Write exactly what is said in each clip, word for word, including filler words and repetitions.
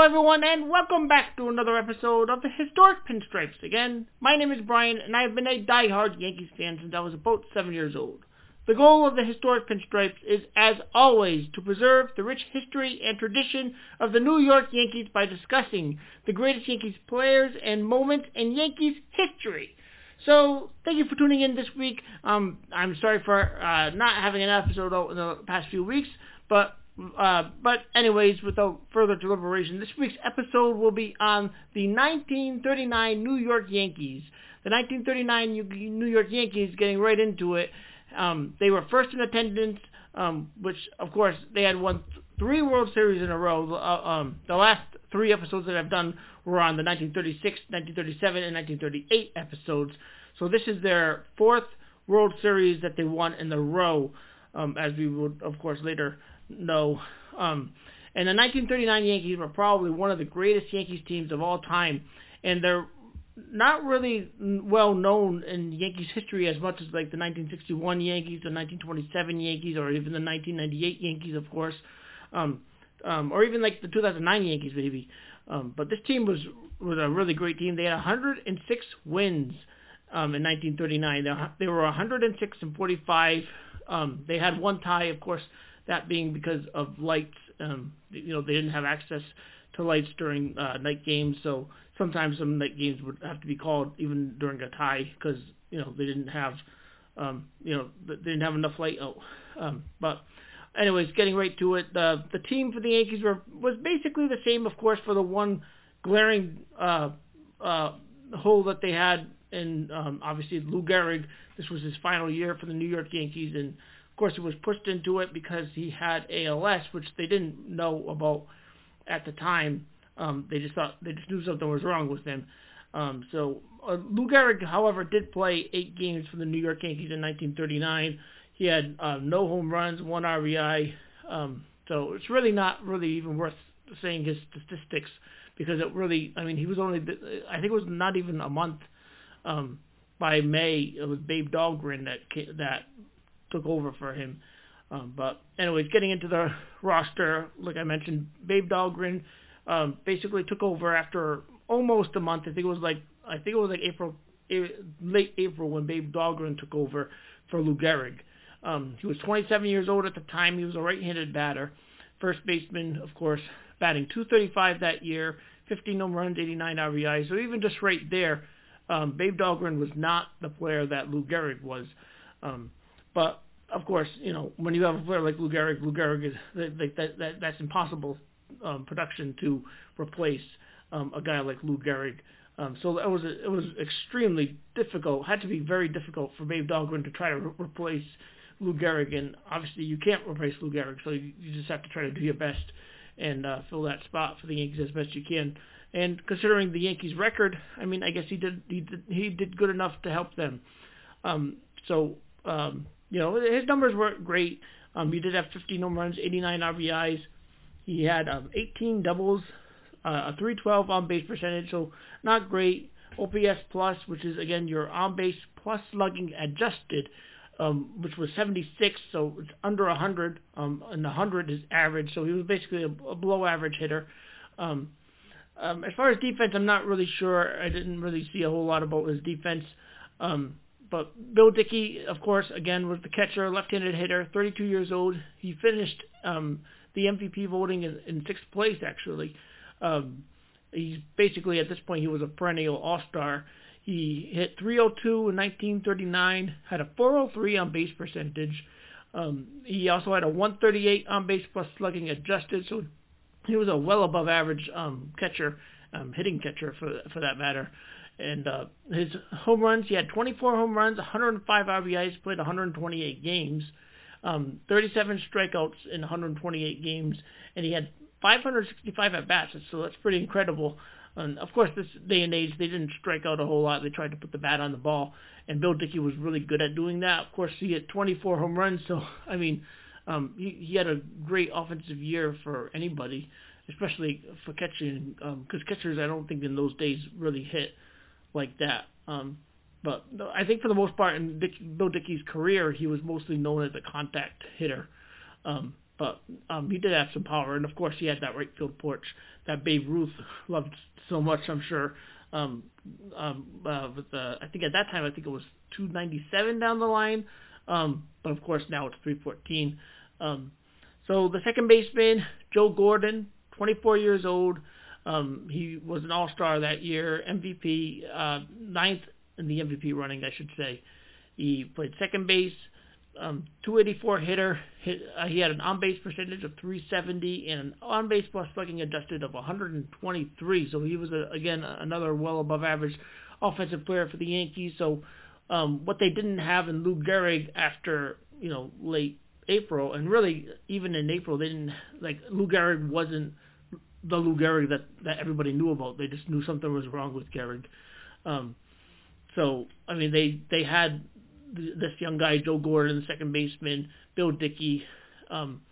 Hello everyone, and welcome back to another episode of the Historic Pinstripes again. My name is Brian, and I have been a diehard Yankees fan since I was about seven years old. The goal of the Historic Pinstripes is, as always, to preserve the rich history and tradition of the New York Yankees by discussing the greatest Yankees players and moments in Yankees history. So, thank you for tuning in this week. Um, I'm sorry for uh, not having an episode out in the past few weeks, but... Uh, but anyways, without further deliberation, this week's episode will be on the nineteen thirty-nine New York Yankees. The nineteen thirty-nine New York Yankees, getting right into it, um, they were first in attendance, um, which, of course, they had won th- three World Series in a row. Uh, um, the last three episodes that I've done were on the nineteen thirty-six, nineteen thirty-seven, and nineteen thirty-eight episodes. So this is their fourth World Series that they won in a row, um, as we will, of course, later No. Um, and the nineteen thirty-nine Yankees were probably one of the greatest Yankees teams of all time. And they're not really well known in Yankees history as much as like the nineteen sixty-one Yankees, the nineteen twenty-seven Yankees, or even the nineteen ninety-eight Yankees, of course. Um, um, or even like the two thousand nine Yankees, maybe. Um, but this team was, was a really great team. They had one hundred six wins um, in nineteen thirty-nine. They were one hundred six and forty-five. Um, they had one tie, of course, that being because of lights. Um, you know, they didn't have access to lights during uh, night games, so sometimes some night games would have to be called even during a tie because, you know, they didn't have, um, you know, they didn't have enough light. Oh, um, but anyways, getting right to it, the the team for the Yankees were was basically the same, of course, for the one glaring uh, uh, hole that they had, and um, obviously Lou Gehrig. This was his final year for the New York Yankees, and of course, it was pushed into it because he had A L S, which they didn't know about at the time. Um, they just thought they just knew something was wrong with him. Um, so uh, Lou Gehrig, however, did play eight games for the New York Yankees in nineteen thirty-nine. He had uh, no home runs, one R B I. Um, so it's really not really even worth saying his statistics because it really, I mean, he was only, I think it was not even a month. Um, by May, it was Babe Dahlgren that that. took over for him. Um, but anyways, getting into the roster, like I mentioned, Babe Dahlgren um, basically took over after almost a month. I think it was like I think it was like April, late April when Babe Dahlgren took over for Lou Gehrig. Um, he was twenty-seven years old at the time. He was a right-handed batter, first baseman, of course, batting two thirty-five that year, fifteen home runs, eighty-nine R B I. So even just right there, um, Babe Dahlgren was not the player that Lou Gehrig was. Um, But, of course, you know, when you have a player like Lou Gehrig, Lou Gehrig is like that, that, that's impossible um, production to replace um, a guy like Lou Gehrig. Um, so that was a, it was extremely difficult, had to be very difficult for Babe Dahlgren to try to re- replace Lou Gehrig. And obviously you can't replace Lou Gehrig, so you, you just have to try to do your best and uh, fill that spot for the Yankees as best you can. And considering the Yankees' record, I mean, I guess he did he did, he did good enough to help them. Um, so, um, You know, his numbers weren't great. Um, he did have fifteen home runs, eighty-nine R B Is. He had um, eighteen doubles, uh, a three twelve on-base percentage, so not great. O P S plus, which is, again, your on-base plus slugging adjusted, um, which was seventy-six, so it's under one hundred, um, and one hundred is average, so he was basically a, a below-average hitter. Um, um, as far as defense, I'm not really sure. I didn't really see a whole lot about his defense. Um But Bill Dickey, of course, again, was the catcher, left-handed hitter, thirty-two years old. He finished um, the M V P voting in, in sixth place, actually. Um, he's basically, at this point, he was a perennial all-star. He hit three oh two in nineteen thirty-nine, had a four oh three on-base percentage. Um, he also had a one thirty-eight on-base plus slugging adjusted, so he was a well-above-average um, catcher, um, hitting catcher for for that matter. And uh, his home runs, he had twenty-four home runs, one hundred five R B Is, played one hundred twenty-eight games, um, thirty-seven strikeouts in one hundred twenty-eight games, and he had five hundred sixty-five at-bats, so that's pretty incredible. And of course, this day and age, they didn't strike out a whole lot. They tried to put the bat on the ball, and Bill Dickey was really good at doing that. Of course, he had twenty-four home runs, so, I mean, um, he, he had a great offensive year for anybody, especially for catching, because um, catchers, I don't think in those days really hit like that. Um, but I think for the most part in Dick, Bill Dickey's career, he was mostly known as a contact hitter. Um, But um, he did have some power, and of course he had that right field porch that Babe Ruth loved so much, I'm sure. Um, um, uh, with the, I think at that time, I think it was two ninety-seven down the line. Um, but of course now it's three fourteen. Um, so the second baseman, Joe Gordon, twenty-four years old. Um, he was an all-star that year, M V P, uh, ninth in the M V P running, I should say. He played second base, um, two eighty-four hitter. Hit, uh, he had an on-base percentage of three seventy and an on-base plus slugging adjusted of one twenty-three. So he was, a, again, another well above average offensive player for the Yankees. So um, what they didn't have in Lou Gehrig after, you know, late April, and really even in April, they didn't, like, Lou Gehrig wasn't the Lou Gehrig that, that everybody knew about. They just knew something was wrong with Gehrig. Um, so, I mean, they, they had th- this young guy, Joe Gordon, the second baseman, Bill Dickey, um,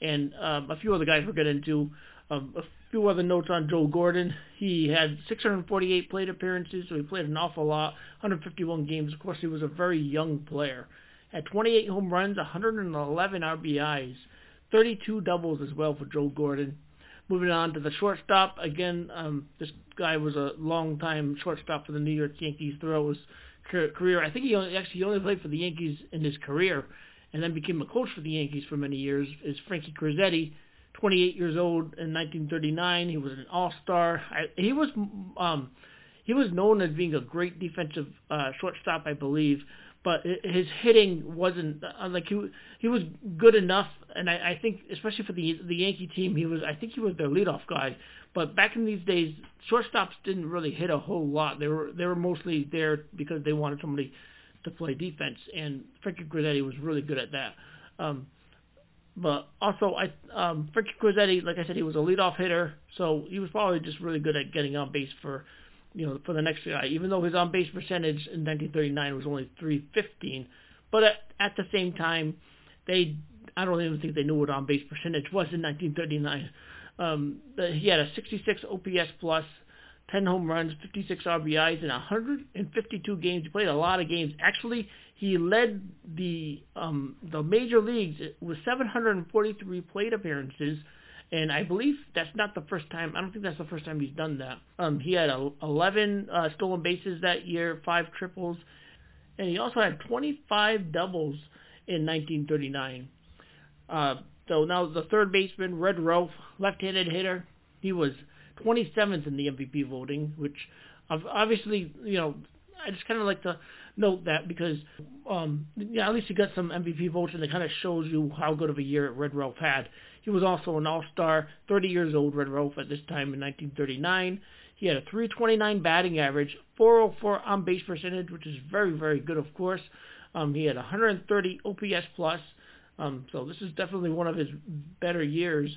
and um, a few other guys we're getting into. Um, a few other notes on Joe Gordon. He had six forty-eight plate appearances, so he played an awful lot, one fifty-one games. Of course, he was a very young player. Had twenty-eight home runs, one eleven R B Is, thirty-two doubles as well for Joe Gordon. Moving on to the shortstop, again, um, this guy was a long-time shortstop for the New York Yankees throughout his career. I think he only, actually he only played for the Yankees in his career and then became a coach for the Yankees for many years, is Frankie Crosetti, twenty-eight years old in nineteen thirty-nine. He was an all-star. I, he was um, he was known as being a great defensive uh, shortstop, I believe, but his hitting wasn't uh, like he he was good enough, and I, I think especially for the the Yankee team, he was I think he was their leadoff guy. But back in these days, shortstops didn't really hit a whole lot. They were they were mostly there because they wanted somebody to play defense, and Frankie Crosetti was really good at that. Um, but also, I um, Frankie Crosetti, like I said, he was a leadoff hitter, so he was probably just really good at getting on base for, you know, for the next guy, even though his on-base percentage in nineteen thirty-nine was only three fifteen. But at, at the same time, they I don't even think they knew what on-base percentage was in nineteen thirty-nine. Um, he had a sixty-six O P S plus, ten home runs, fifty-six R B Is, and one fifty-two games. He played a lot of games. Actually, he led the um, the major leagues with seven forty-three plate appearances. And I believe that's not the first time. I don't think that's the first time he's done that. Um, he had a, eleven uh, stolen bases that year, five triples, and he also had twenty-five doubles in nineteen thirty-nine. Uh, so now the third baseman, Red Rolfe, left-handed hitter. He was twenty-seventh in the M V P voting, which obviously, you know, I just kind of like to note that because um, yeah, at least he got some M V P votes, and it kind of shows you how good of a year Red Rolfe had. He was also an all-star, thirty years old, Red Rolfe, at this time in nineteen thirty-nine. He had a three twenty-nine batting average, four oh four on-base percentage, which is very, very good, of course. Um, he had one thirty O P S plus, um, so this is definitely one of his better years.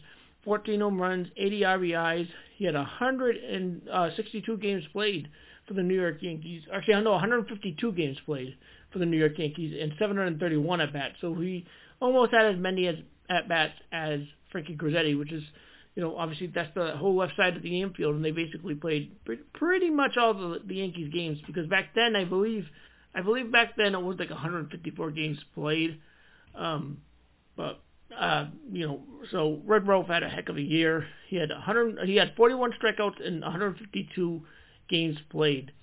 fourteen home runs, eighty R B Is. He had one sixty-two games played for the New York Yankees. Actually, I know one fifty-two games played for the New York Yankees and seven thirty-one at-bats, so he almost had as many as at-bats as Frankie Crosetti, which is, you know, obviously that's the whole left side of the infield, and they basically played pre- pretty much all the, the Yankees games, because back then, I believe, I believe back then it was like one fifty-four games played, um, but, uh, you know, so Red Rolfe had a heck of a year. He had one hundred, he had forty-one strikeouts and one fifty-two games played,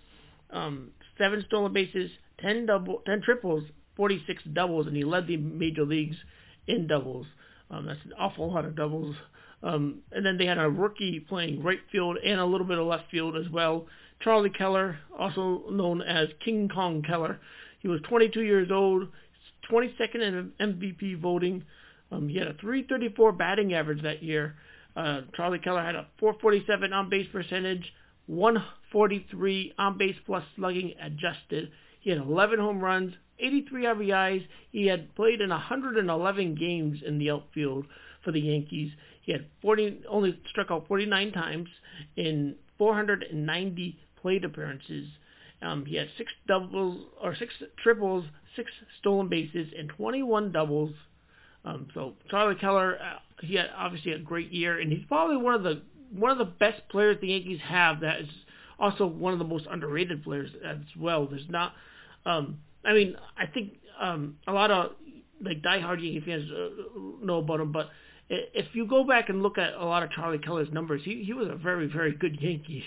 um, seven stolen bases, ten double, ten triples, forty-six doubles, and he led the major leagues in doubles. Um, that's an awful lot of doubles. Um, and then they had a rookie playing right field and a little bit of left field as well. Charlie Keller, also known as King Kong Keller. He was twenty-two years old, twenty-second in M V P voting. Um, he had a three thirty-four batting average that year. Uh, Charlie Keller had a four forty-seven on-base percentage, one forty-three on-base plus slugging adjusted. He had eleven home runs, eighty-three R B Is. He had played in one eleven games in the outfield for the Yankees. He had forty only struck out forty-nine times in four ninety plate appearances. Um, he had six doubles or six triples, six stolen bases, and twenty-one doubles. Um, so Charlie Keller, uh, he had obviously a great year, and he's probably one of the one of the best players the Yankees have. That is also one of the most underrated players as well. There's not. Um, I mean, I think um, a lot of like diehard Yankee fans uh, know about him, but if you go back and look at a lot of Charlie Keller's numbers, he, he was a very, very good Yankee.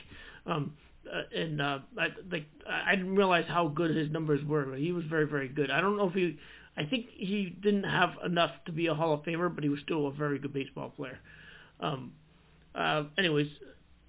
Um, uh, and uh, I, like, I didn't realize how good his numbers were. He was very, very good. I don't know if he... I think he didn't have enough to be a Hall of Famer, but he was still a very good baseball player. Um, uh, anyways,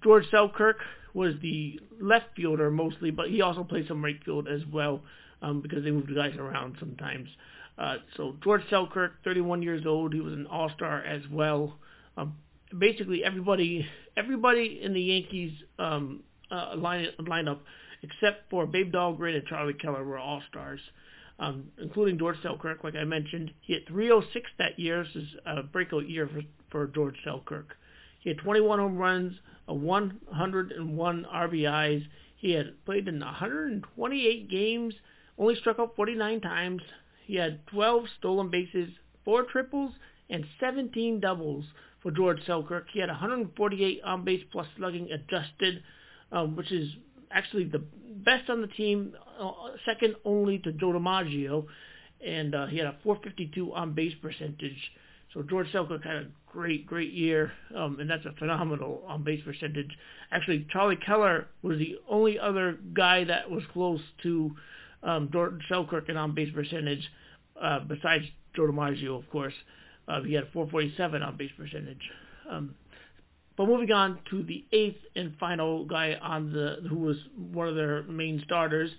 George Selkirk was the left fielder mostly, but he also played some right field as well um, because they moved the guys around sometimes. Uh, so George Selkirk, thirty-one years old, he was an all-star as well. Um, basically, everybody everybody in the Yankees um, uh, line, lineup, except for Babe Dahlgren and Charlie Keller, were all-stars, um, including George Selkirk, like I mentioned. He hit three oh six that year. This is a breakout year for, for George Selkirk. He had twenty-one home runs, a one hundred one R B Is. He had played in one hundred twenty-eight games, only struck out forty-nine times. He had twelve stolen bases, four triples, and seventeen doubles for George Selkirk. He had one hundred forty-eight on-base plus slugging adjusted, um, which is actually the best on the team, uh, second only to Joe DiMaggio. And uh, he had a four fifty-two on-base percentage. So George Selkirk had a great, great year, um, and that's a phenomenal on-base percentage. Actually, Charlie Keller was the only other guy that was close to um, George Selkirk in on-base percentage, uh, besides Joe DiMaggio, of course. Uh, he had a four forty-seven on-base percentage. Um, but moving on to the eighth and final guy on the who was one of their main starters,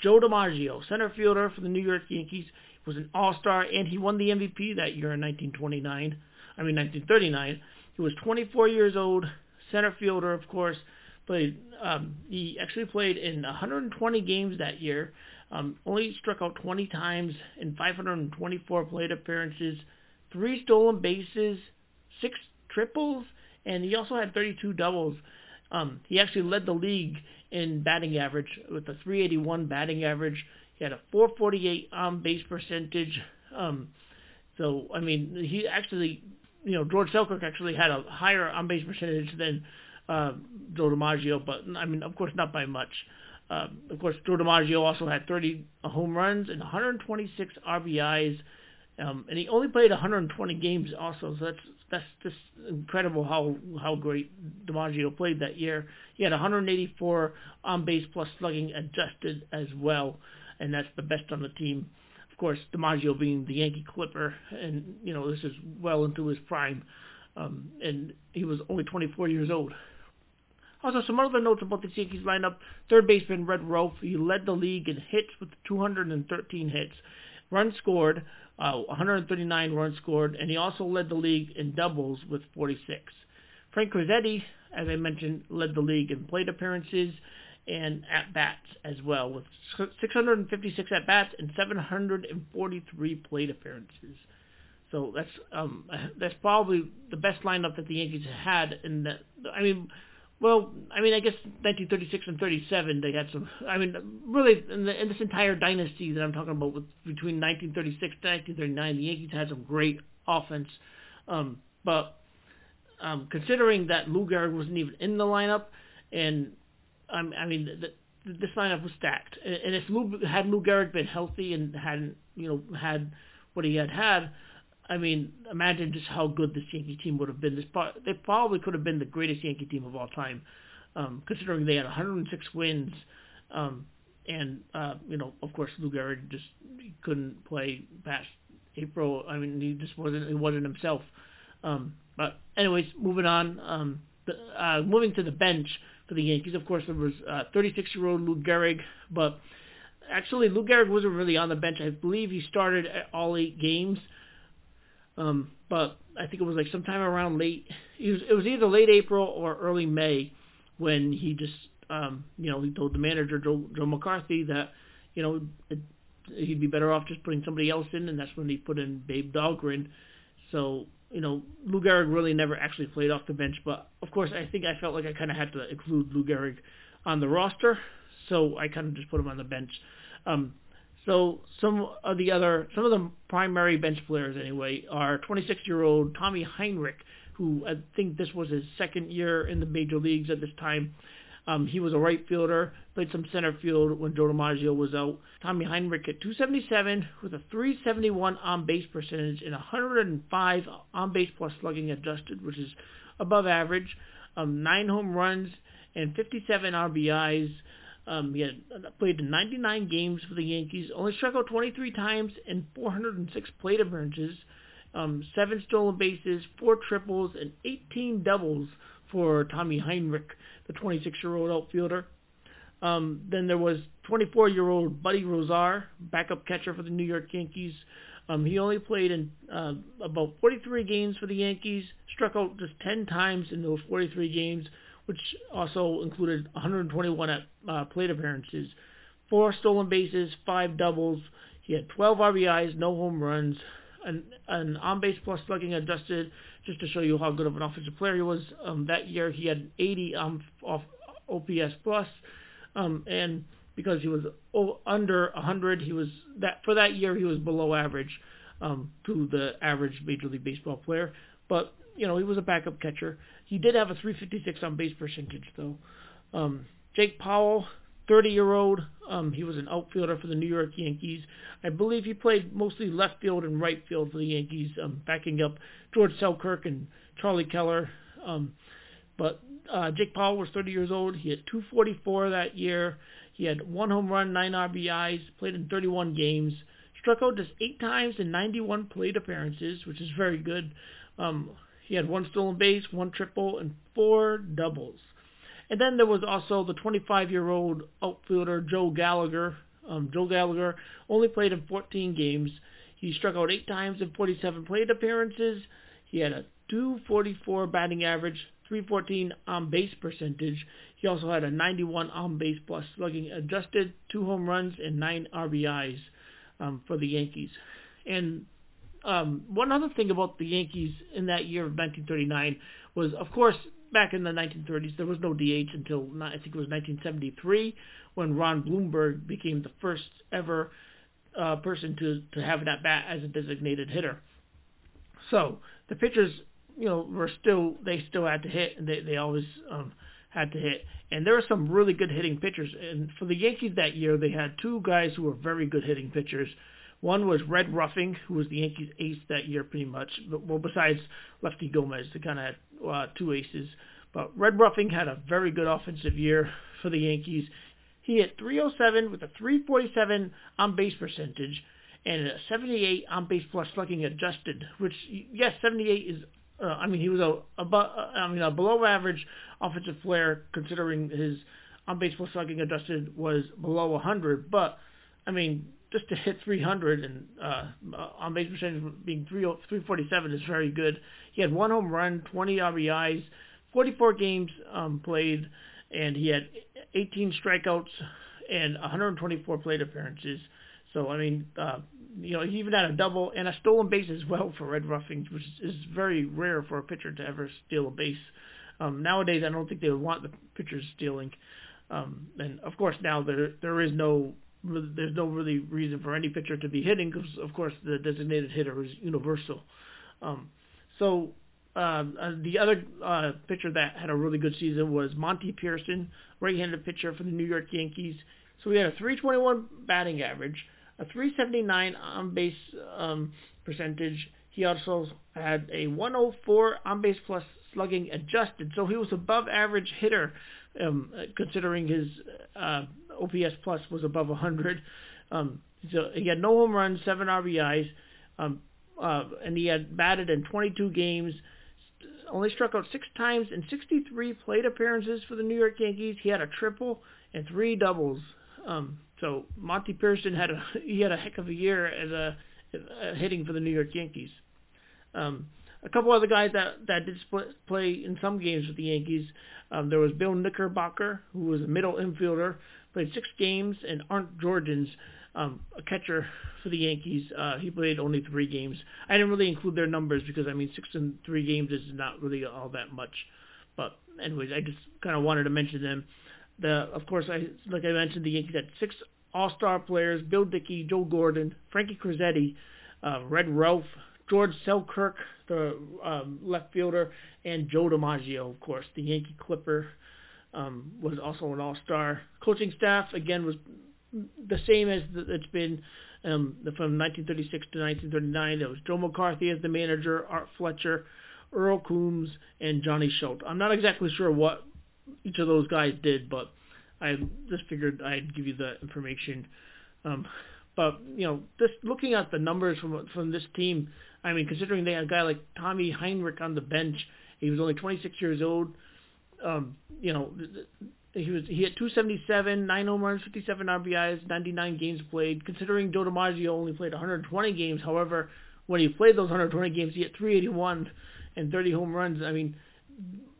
Joe DiMaggio, center fielder for the New York Yankees. Was an all-star, and he won the M V P that year in nineteen twenty-nine. I mean, nineteen thirty-nine. He was twenty-four years old, center fielder, of course. Played. Um, he actually played in one hundred twenty games that year. Um, only struck out twenty times in five hundred twenty-four plate appearances, three stolen bases, six triples, and he also had thirty-two doubles. Um, he actually led the league in batting average with a three eighty-one batting average. He had a four forty-eight on-base percentage. Um, so, I mean, he actually, you know, George Selkirk actually had a higher on-base percentage than uh, Joe DiMaggio, but, I mean, of course, not by much. Uh, of course, Joe DiMaggio also had thirty home runs and one hundred twenty-six R B Is, um, and he only played one hundred twenty games also, so that's that's just incredible how, how great DiMaggio played that year. He had one hundred eighty-four on-base plus slugging adjusted as well. And that's the best on the team. Of course, DiMaggio being the Yankee Clipper, and, you know, this is well into his prime. Um, and he was only twenty-four years old. Also, some other notes about the Yankees lineup. Third baseman, Red Rolfe, he led the league in hits with two hundred thirteen hits. Runs scored, uh, one hundred thirty-nine runs scored, and he also led the league in doubles with forty-six. Frankie Crosetti, as I mentioned, led the league in plate appearances and at-bats as well, with six hundred fifty-six at-bats and seven hundred forty-three plate appearances. So that's um, that's probably the best lineup that the Yankees had in that. I mean, well, I mean, I guess nineteen thirty-six and thirty-seven, they had some, I mean, really, in, the, in this entire dynasty that I'm talking about, with, between nineteen thirty-six to nineteen thirty-nine, the Yankees had some great offense. Um, but um, considering that Lou Gehrig wasn't even in the lineup, and I mean, the, this lineup was stacked, and if Lou, had Lou Gehrig been healthy and hadn't, you know, had what he had had, I mean, imagine just how good this Yankee team would have been. This part, they probably could have been the greatest Yankee team of all time, um, considering they had one hundred six wins, um, and uh, you know, of course, Lou Gehrig just couldn't play past April. I mean, he just wasn't he wasn't himself. Um, but anyways, moving on, um, the, uh, moving to the bench. For the Yankees, of course, there was uh, thirty-six-year-old Lou Gehrig, but actually Lou Gehrig wasn't really on the bench. I believe he started at all eight games, um, but I think it was like sometime around late. It was, it was either late April or early May when he just, um, you know, he told the manager, Joe, Joe McCarthy, that, you know, it, he'd be better off just putting somebody else in, and that's when he put in Babe Dahlgren. So, you know, Lou Gehrig really never actually played off the bench, but of course I think I felt like I kind of had to include Lou Gehrig on the roster, so I kind of just put him on the bench. Um, so some of the other, some of the primary bench players anyway, are twenty-six-year-old Tommy Henrich, who I think this was his second year in the major leagues at this time. Um, he was a right fielder, played some center field when Joe DiMaggio was out. Tommy Henrich at two seventy-seven with a three seventy-one on-base percentage and one hundred five on-base plus slugging adjusted, which is above average. Um, nine home runs and fifty-seven R B Is. Um, he had played in ninety-nine games for the Yankees, only struck out twenty-three times in four hundred six plate appearances, um, seven stolen bases, four triples, and eighteen doubles for Tommy Henrich, the twenty-six-year-old outfielder. Um, then there was twenty-four-year-old Buddy Rosar, backup catcher for the New York Yankees. Um, he only played in uh, about forty-three games for the Yankees, struck out just ten times in those forty-three games, which also included one hundred twenty-one at, uh, plate appearances, four stolen bases, five doubles. He had twelve R B Is, no home runs, an, an on-base plus slugging adjusted, just to show you how good of an offensive player he was. Um, that year he had an eighty um, off O P S plus, um, and because he was under one hundred, he was that for that year he was below average um, to the average Major League Baseball player. But you know, he was a backup catcher. He did have a three fifty-six on-base percentage, though. Um, Jake Powell, thirty-year-old. Um, he was an outfielder for the New York Yankees. I believe he played mostly left field and right field for the Yankees, um, backing up George Selkirk and Charlie Keller. Um, but uh, Jake Powell was thirty years old. He had two forty-four that year. He had one home run, nine R B Is, played in thirty-one games, struck out just eight times in ninety-one plate appearances, which is very good. Um, He had one stolen base, one triple, and four doubles. And then there was also the twenty-five-year-old outfielder Joe Gallagher. Um, Joe Gallagher only played in fourteen games. He struck out eight times in forty-seven plate appearances. He had a two forty-four batting average, three fourteen on-base percentage. He also had a ninety-one on-base plus slugging adjusted, two home runs, and nine R B Is um, for the Yankees. And Um, one other thing about the Yankees in that year of nineteen thirty-nine was, of course, back in the nineteen thirties, there was no D H until, I think it was nineteen seventy-three, when Ron Bloomberg became the first ever uh, person to, to have an at-bat as a designated hitter. So the pitchers, you know, were still, they still had to hit, and they, they always um, had to hit. And there were some really good hitting pitchers. And for the Yankees that year, they had two guys who were very good hitting pitchers. One was Red Ruffing, who was the Yankees' ace that year pretty much. Well, besides Lefty Gomez, they kind of had uh, two aces. But Red Ruffing had a very good offensive year for the Yankees. He hit three oh seven with a three forty-seven on-base percentage and a seventy-eight on-base plus slugging adjusted, which, yes, seventy-eight is, uh, I mean, he was a, above, uh, I mean, a below-average offensive player considering his on-base plus slugging adjusted was below one hundred. But, I mean, just to hit three hundred and uh, on base percentage being three forty-seven is very good. He had one home run, twenty R B Is, forty-four games um, played, and he had eighteen strikeouts and one hundred twenty-four plate appearances. So, I mean, uh, you know, he even had a double and a stolen base as well for Red Ruffing, which is very rare for a pitcher to ever steal a base. Um, nowadays, I don't think they would want the pitchers stealing. Um, and, of course, now there there is no... There's no really reason for any pitcher to be hitting because, of course, the designated hitter is universal. Um, so uh, the other uh, pitcher that had a really good season was Monty Pearson, right-handed pitcher for the New York Yankees. So he had a three twenty-one batting average, a three seventy-nine on-base um, percentage. He also had a one oh four on-base plus slugging adjusted. So he was above average hitter um, considering his uh, O P S plus was above one hundred. Um, so he had no home runs, seven R B Is, um, uh, and he had batted in twenty-two games, only struck out six times in sixty-three plate appearances for the New York Yankees. He had a triple and three doubles. Um, so Monty Pearson had a, he had a heck of a year as a, a hitting for the New York Yankees. Um, A couple other guys that, that did split, play in some games with the Yankees. Um, there was Bill Knickerbocker, who was a middle infielder, played six games, and Arnt Jorgens, um, a catcher for the Yankees. Uh, he played only three games. I didn't really include their numbers because, I mean, six and three games is not really all that much. But anyways, I just kind of wanted to mention them. The, of course, I, like I mentioned, the Yankees had six all-star players, Bill Dickey, Joe Gordon, Frankie Crosetti, uh, Red Rolfe, George Selkirk, the um, left fielder, and Joe DiMaggio, of course, the Yankee Clipper. um, was also an all-star. Coaching staff, again, was the same as it's been um, from nineteen thirty-six to nineteen thirty-nine. It was Joe McCarthy as the manager, Art Fletcher, Earl Coombs, and Johnny Schulte. I'm not exactly sure what each of those guys did, but I just figured I'd give you the information. Um, but, you know, just looking at the numbers from from this team, I mean, considering they had a guy like Tommy Henrich on the bench, he was only twenty-six years old. Um, you know, he was he had two seventy-seven, nine homers, fifty-seven R B Is, ninety-nine games played. Considering Joe DiMaggio only played one hundred twenty games, however, when he played those one hundred twenty games, he had three eighty-one and thirty home runs. I mean,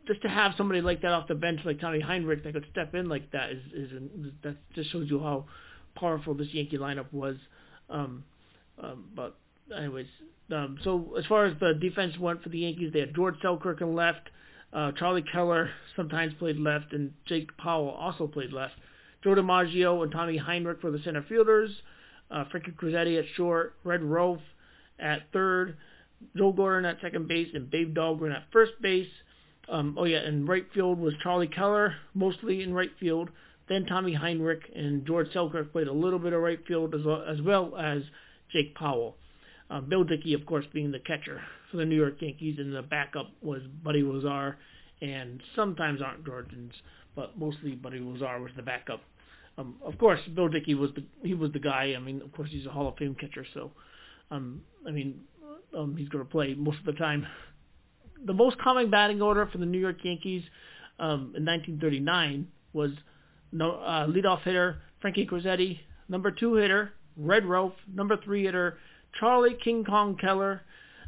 just to have somebody like that off the bench, like Tommy Henrich, that could step in like that, is, is that just shows you how powerful this Yankee lineup was. Um, um, but anyways, um, so as far as the defense went for the Yankees, they had George Selkirk in left, uh, Charlie Keller sometimes played left, and Jake Powell also played left. Joe DiMaggio and Tommy Henrich were the center fielders, uh, Frankie Crosetti at short, Red Rolfe at third, Joe Gordon at second base, and Babe Dahlgren at first base. Um, oh, yeah, and right field was Charlie Keller, mostly in right field. Then Tommy Henrich and George Selkirk played a little bit of right field, as well as, well as Jake Powell. Um, Bill Dickey, of course, being the catcher for the New York Yankees, and the backup was Buddy Rosar and sometimes Arnt Jorgens, but mostly Buddy Rosar was the backup. Um, of course, Bill Dickey was the he was the guy. I mean, of course, he's a Hall of Fame catcher, so um, I mean, um, he's going to play most of the time. The most common batting order for the New York Yankees um, in nineteen thirty-nine was no, uh, leadoff hitter Frankie Crosetti, number two hitter Red Rolfe, number three hitter Charlie King Kong Keller,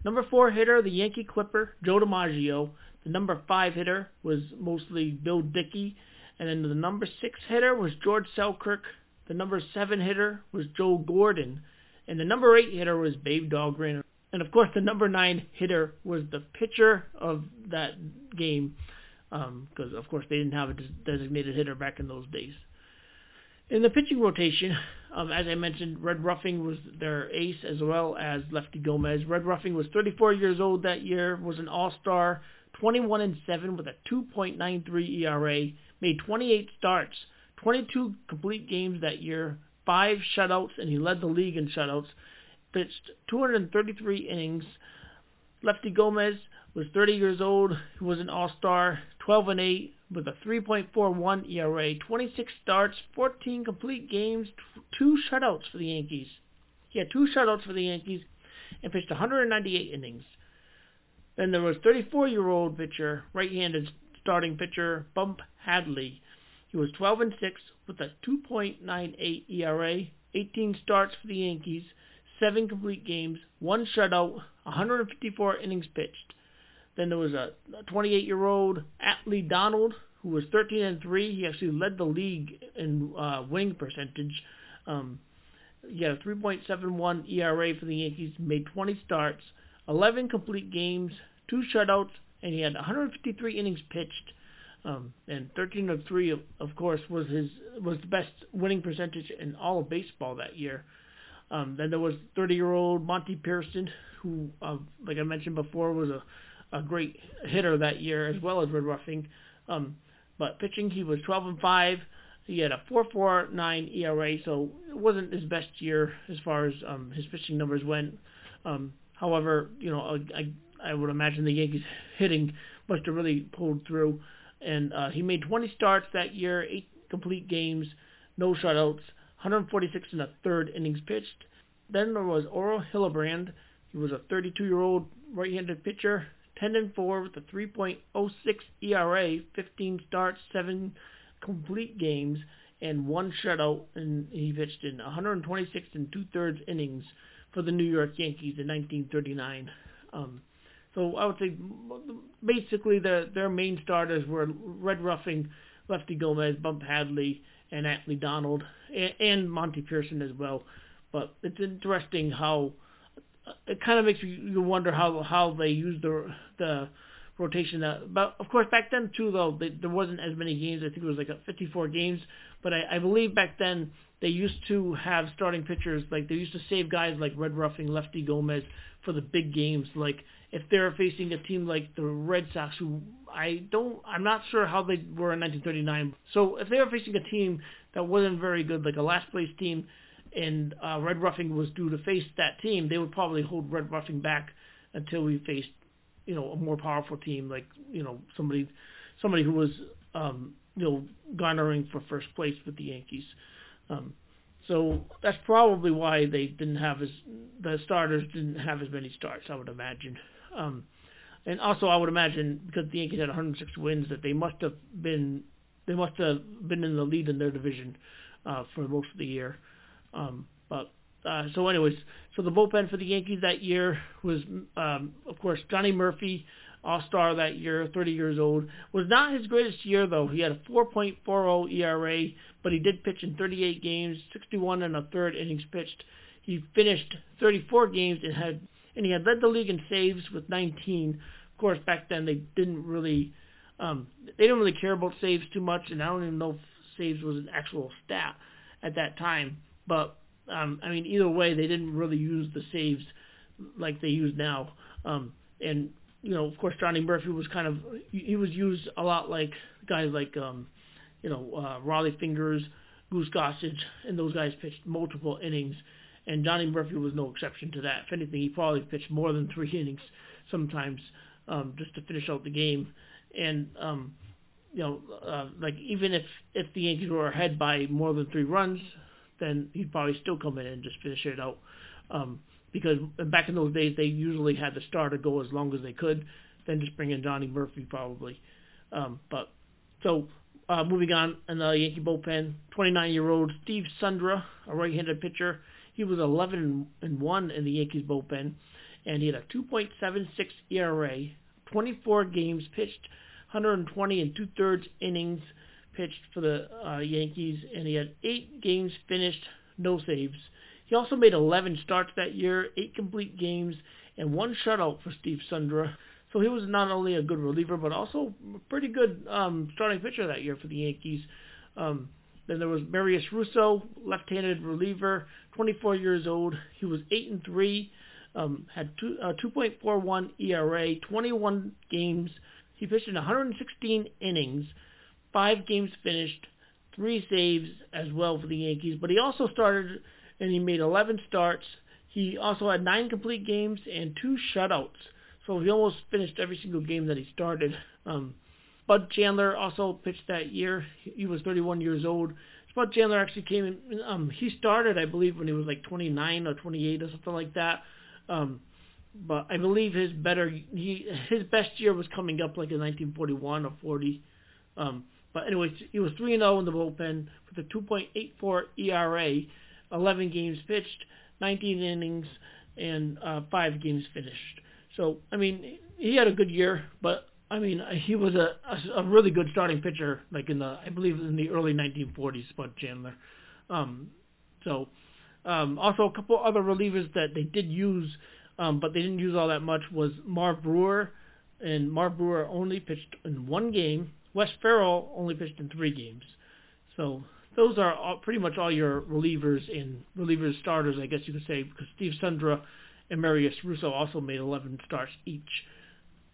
number four hitter the Yankee Clipper Joe DiMaggio, the number five hitter was mostly Bill Dickey, and then the number six hitter was George Selkirk, the number seven hitter was Joe Gordon, and the number eight hitter was Babe Dahlgren. And, of course, the number nine hitter was the pitcher of that game because, um, of course, they didn't have a designated hitter back in those days. In the pitching rotation, um, as I mentioned, Red Ruffing was their ace as well as Lefty Gomez. Red Ruffing was thirty-four years old that year, was an all-star, twenty-one and seven with a two point nine three E R A, made twenty-eight starts, twenty-two complete games that year, five shutouts, and he led the league in shutouts. Pitched two hundred thirty-three innings. Lefty Gomez was thirty years old, who was an all-star, twelve and eight with a three point four one E R A, twenty-six starts, fourteen complete games, two shutouts for the Yankees. He had two shutouts for the Yankees and pitched one hundred ninety-eight innings. Then there was thirty-four-year-old pitcher, right-handed starting pitcher, Bump Hadley. He was twelve and six with a two point nine eight E R A, eighteen starts for the Yankees, seven complete games, one shutout, one hundred fifty-four innings pitched. Then there was a twenty-eight-year-old Atlee Donald, who was thirteen and three. He actually led the league in uh, winning percentage. Um, he had a three point seven one E R A for the Yankees, made twenty starts, eleven complete games, two shutouts, and he had one hundred fifty-three innings pitched. Um, and thirteen of three, of, of course, was his was the best winning percentage in all of baseball that year. Um, then there was thirty-year-old Monty Pearson, who, uh, like I mentioned before, was a, a great hitter that year, as well as Red Ruffing. Um, but pitching, he was twelve and five. He had a four point four nine E R A, so it wasn't his best year as far as um, his pitching numbers went. Um, however, you know, I, I would imagine the Yankees hitting must have really pulled through. And uh, he made twenty starts that year, eight complete games, no shutouts, one hundred forty-six and a third innings pitched. Then there was Oral Hillebrand. He was a thirty-two-year-old right-handed pitcher, ten and four with a three point oh six E R A, fifteen starts, seven complete games, and one shutout. And he pitched in one hundred twenty-six and two-thirds innings for the New York Yankees in nineteen thirty-nine. Um, so I would say basically the, their main starters were Red Ruffing, Lefty Gomez, Bump Hadley, and Atlee Donald, and, and Monty Pearson as well. But it's interesting how it kind of makes you wonder how how they use the the rotation. That, but, of course, back then, too, though, they, there wasn't as many games. I think it was like fifty-four games. But I, I believe back then they used to have starting pitchers. Like, they used to save guys like Red Ruffing, Lefty Gomez for the big games. Like, if they're facing a team like the Red Sox, who I don't, I'm not sure how they were in nineteen thirty-nine. So if they were facing a team that wasn't very good, like a last place team, and uh, Red Ruffing was due to face that team, they would probably hold Red Ruffing back until we faced, you know, a more powerful team, like, you know, somebody, somebody who was, um, you know, garnering for first place with the Yankees. Um, so that's probably why they didn't have as, the starters didn't have as many starts, I would imagine. Um, and also I would imagine because the Yankees had one hundred six wins that they must have been, they must have been in the lead in their division uh, for most of the year. Um, but uh, so anyways, so the bullpen for the Yankees that year was, um, of course, Johnny Murphy, all-star that year, thirty years old. Was not his greatest year, though. He had a four point four oh E R A, but he did pitch in thirty-eight games, sixty-one and a third innings pitched. He finished thirty-four games and had and he had led the league in saves with nineteen. Of course, back then they didn't really um, they didn't really care about saves too much, and I don't even know if saves was an actual stat at that time. But um, I mean, either way, they didn't really use the saves like they use now. Um, and you know, of course, Johnny Murphy was kind of he was used a lot like guys like um, you know uh, Raleigh Fingers, Goose Gossage, and those guys pitched multiple innings. And Johnny Murphy was no exception to that. If anything, he probably pitched more than three innings sometimes um, just to finish out the game. And um, you know, uh, like even if if the Yankees were ahead by more than three runs, then he'd probably still come in and just finish it out. Um, because back in those days, they usually had the starter go as long as they could, then just bring in Johnny Murphy probably. Um, but so uh, moving on in the Yankee bullpen, twenty-nine-year-old Steve Sundra, a right-handed pitcher. He was eleven and one in the Yankees bullpen, and he had a two point seven six E R A, twenty-four games pitched, one hundred twenty and two-thirds innings pitched for the uh, Yankees, and he had eight games finished, no saves. He also made eleven starts that year, eight complete games, and one shutout for Steve Sundra. So he was not only a good reliever, but also a pretty good um, starting pitcher that year for the Yankees. Um, then there was Marius Russo, left-handed reliever, twenty-four years old. He was eight and three, um, had two, uh, two point four one E R A, twenty-one games. He pitched in one hundred sixteen innings, five games finished, three saves as well for the Yankees. But he also started and he made eleven starts. He also had nine complete games and two shutouts. So he almost finished every single game that he started. Um, Spud Chandler also pitched that year. He was thirty-one years old. Spud Chandler actually came in. Um, he started, I believe, when he was like twenty-nine or twenty-eight or something like that. Um, but I believe his better, he, his best year was coming up like in nineteen forty-one or forty. Um, but anyways, he was three and oh in the bullpen with a two point eight four E R A, eleven games pitched, nineteen innings, and uh, five games finished. So, I mean, he had a good year, but I mean, he was a, a, a really good starting pitcher, like in the, I believe in the early nineteen forties, Spud Chandler. Um, so, um, also a couple other relievers that they did use, um, but they didn't use all that much, was Marv Brewer, and Marv Brewer only pitched in one game. Wes Farrell only pitched in three games. So those are all, pretty much all your relievers and relievers starters, I guess you could say, because Steve Sundra and Marius Russo also made eleven starts each.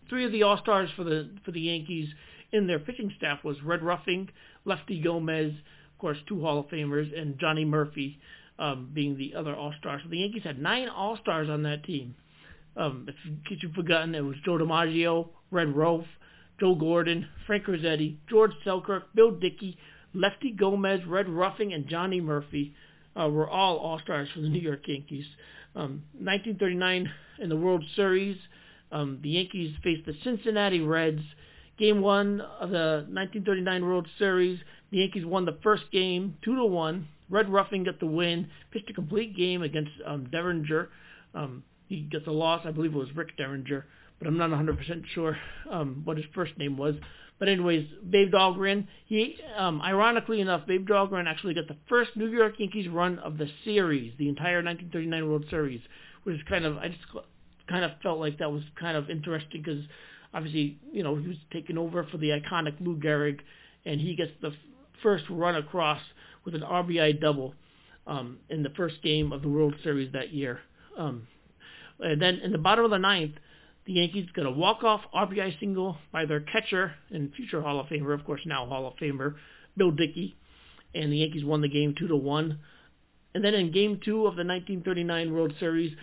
Three of the all-stars for the for the Yankees in their pitching staff was Red Ruffing, Lefty Gomez, of course, two Hall of Famers, and Johnny Murphy um, being the other all-star. So the Yankees had nine all-stars on that team. Um, if in case you've forgotten, it was Joe DiMaggio, Red Rolfe, Joe Gordon, Frank Crosetti, George Selkirk, Bill Dickey, Lefty Gomez, Red Ruffing, and Johnny Murphy uh, were all all-stars for the New York Yankees. Um, nineteen thirty-nine in the World Series, Um, the Yankees faced the Cincinnati Reds. Game one of the nineteen thirty-nine World Series, the Yankees won the first game, two to one. Red Ruffing got the win, pitched a complete game against um, Derringer. Um, he got the loss. I believe it was Rick Derringer, but I'm not one hundred percent sure um, what his first name was. But anyways, Babe Dahlgren, he, um, ironically enough, Babe Dahlgren actually got the first New York Yankees run of the series, the entire nineteen thirty-nine World Series, which is kind of, I just kind of felt like that was kind of interesting because obviously, you know, he was taking over for the iconic Lou Gehrig, and he gets the f- first run across with an R B I double um, in the first game of the World Series that year. Um, and then in the bottom of the ninth, The Yankees got a walk-off R B I single by their catcher and future Hall of Famer, of course now Hall of Famer, Bill Dickey. And the Yankees won the game two to one. And then in Game two of the nineteen thirty-nine World Series,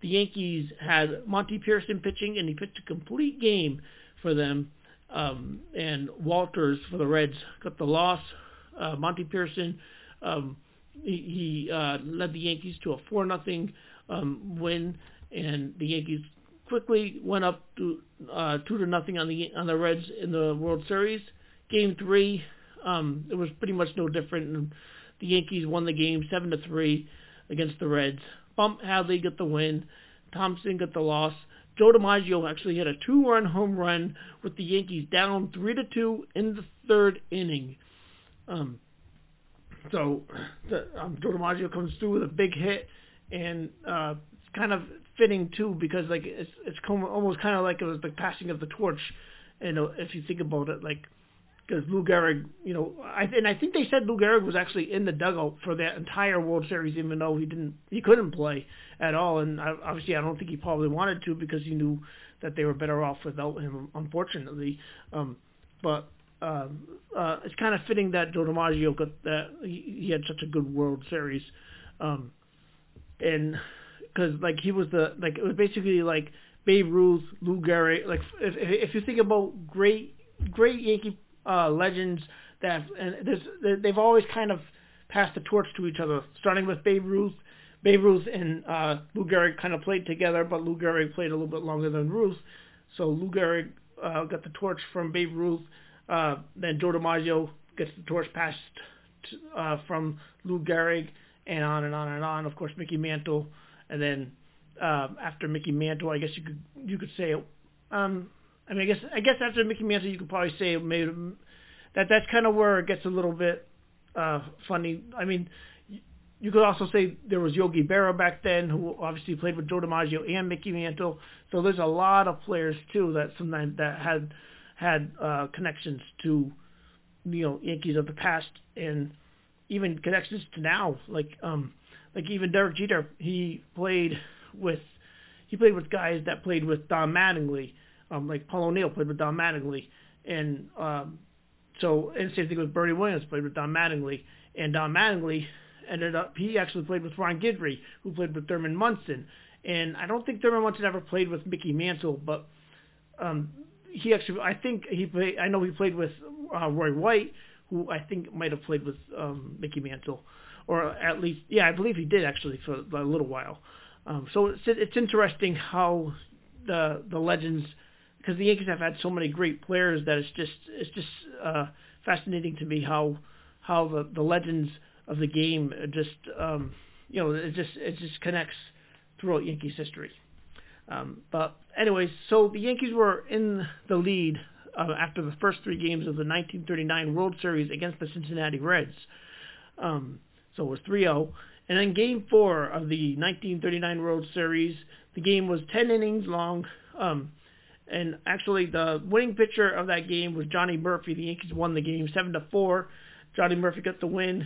the Yankees had Monty Pearson pitching, and he pitched a complete game for them. Um, and Walters for the Reds got the loss. Uh, Monty Pearson, um, he, he uh, led the Yankees to a four nothing um, win, and the Yankees quickly went up to uh, two to nothing on the on the Reds in the World Series. Game three, um, it was pretty much no different. The Yankees won the game seven to three against the Reds. Bump Hadley got the win. Thompson got the loss. Joe DiMaggio actually hit a two-run home run with the Yankees down three to two in the third inning. Um, so the, um, Joe DiMaggio comes through with a big hit, and uh, it's kind of fitting too, because like it's it's almost kind of like it was the passing of the torch, and uh, if you think about it, like because Lou Gehrig, you know, I, and I think they said Lou Gehrig was actually in the dugout for that entire World Series, even though he didn't he couldn't play at all, and I, obviously I don't think he probably wanted to, because he knew that they were better off without him, unfortunately. Um, but uh, uh, it's kind of fitting that Joe DiMaggio got that he, he had such a good World Series, um, and. Because like he was the like it was basically like Babe Ruth, Lou Gehrig. Like if if you think about great great Yankee uh, legends that and there's, they've always kind of passed the torch to each other. Starting with Babe Ruth, Babe Ruth and uh, Lou Gehrig kind of played together, but Lou Gehrig played a little bit longer than Ruth. So Lou Gehrig uh, got the torch from Babe Ruth. Uh, then Joe DiMaggio gets the torch passed to, uh, from Lou Gehrig, and on and on and on. Of course, Mickey Mantle. And then uh, after Mickey Mantle, I guess you could you could say, um, I mean, I guess I guess after Mickey Mantle, you could probably say maybe that that's kind of where it gets a little bit uh, funny. I mean, you could also say there was Yogi Berra back then, who obviously played with Joe DiMaggio and Mickey Mantle. So there's a lot of players too that sometimes that had had uh, connections to, you know, Yankees of the past, and even connections to now, like. Um, Like even Derek Jeter, he played with he played with guys that played with Don Mattingly, um, like Paul O'Neill played with Don Mattingly, and um, so and same thing with Bernie Williams played with Don Mattingly, and Don Mattingly ended up he actually played with Ron Guidry, who played with Thurman Munson, and I don't think Thurman Munson ever played with Mickey Mantle, but um, he actually I think he played I know he played with uh, Roy White, who I think might have played with um, Mickey Mantle. Or at least, yeah, I believe he did actually for a little while. Um, so it's, it's interesting how the the legends, because the Yankees have had so many great players that it's just it's just uh, fascinating to me how how the, the legends of the game just um, you know it just it just connects throughout Yankees history. Um, but anyways, so the Yankees were in the lead uh, after the first three games of the nineteen thirty-nine World Series against the Cincinnati Reds. Um, So it was three oh. And then Game four of the nineteen thirty-nine World Series, the game was ten innings long. Um, and actually the winning pitcher of that game was Johnny Murphy. The Yankees won the game seven to four. Johnny Murphy got the win.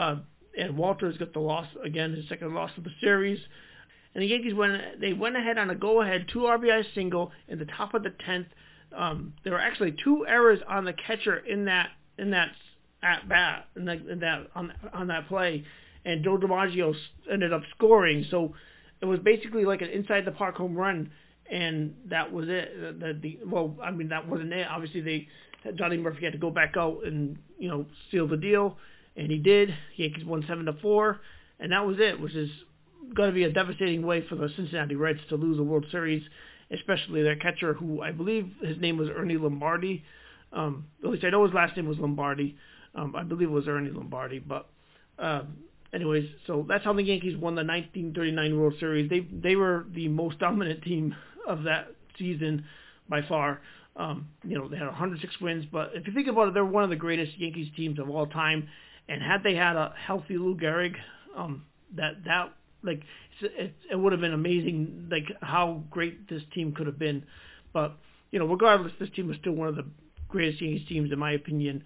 Uh, and Walters got the loss, again, his second loss of the series. And the Yankees went they went ahead on a go-ahead two R B I single in the top of the tenth. Um, there were actually two errors on the catcher in that in that at bat and that, and that on on that play, and Joe DiMaggio ended up scoring. So it was basically like an inside the park home run, and that was it. The, the, well, I mean that wasn't it. Obviously, they Johnny Murphy had to go back out and you know seal the deal, and he did. Yankees won seven to four, and that was it, which is going to be a devastating way for the Cincinnati Reds to lose the World Series, especially their catcher, who I believe his name was Ernie Lombardi. Um, at least I know his last name was Lombardi. Um, I believe it was Ernie Lombardi, but uh, anyways, so that's how the Yankees won the nineteen thirty-nine World Series. They they were the most dominant team of that season by far. Um, you know, they had one hundred six wins, but if you think about it, they're one of the greatest Yankees teams of all time. And had they had a healthy Lou Gehrig, um, that that like it, it would have been amazing, like how great this team could have been. But you know, regardless, this team was still one of the greatest Yankees teams, in my opinion,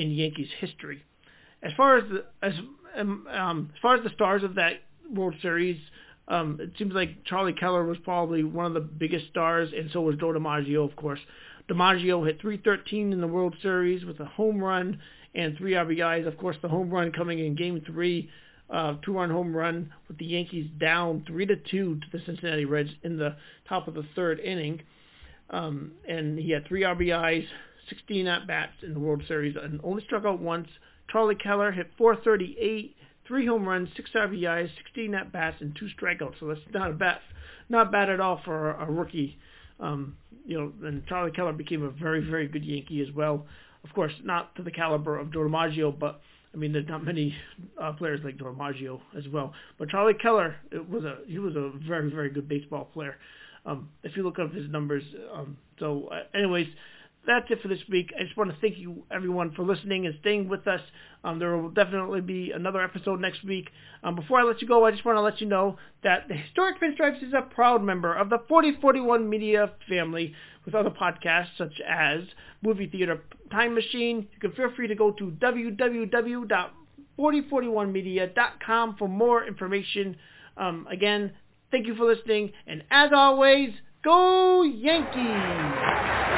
in Yankees history. As far as the as um, um, as far as the stars of that World Series, Um, it seems like Charlie Keller was probably one of the biggest stars, and so was Joe DiMaggio, of course. DiMaggio hit three thirteen in the World Series with a home run and three R B Is. Of course, the home run coming in Game three, uh, two-run home run with the Yankees down three to two to the Cincinnati Reds in the top of the third inning. Um, and he had three R B Is, sixteen at-bats in the World Series, and only struck out once. Charlie Keller hit four thirty-eight, three home runs, six R B Is, sixteen at-bats, and two strikeouts. So that's not a bad, not bad at all for a, a rookie. Um, you know, and Charlie Keller became a very, very good Yankee as well. Of course, not to the caliber of Joe DiMaggio, but, I mean, there's not many uh, players like Joe DiMaggio as well. But Charlie Keller, it was a he was a very, very good baseball player, um, if you look up his numbers. Um, so, uh, anyways, that's it for this week. I just want to thank you, everyone, for listening and staying with us. Um, there will definitely be another episode next week. Um, before I let you go, I just want to let you know that the Historic Pinstripes is a proud member of the forty forty-one Media family with other podcasts such as Movie Theater Time Machine. You can feel free to go to w w w dot forty forty-one media dot com for more information. Um, again, thank you for listening. And as always, go Yankees!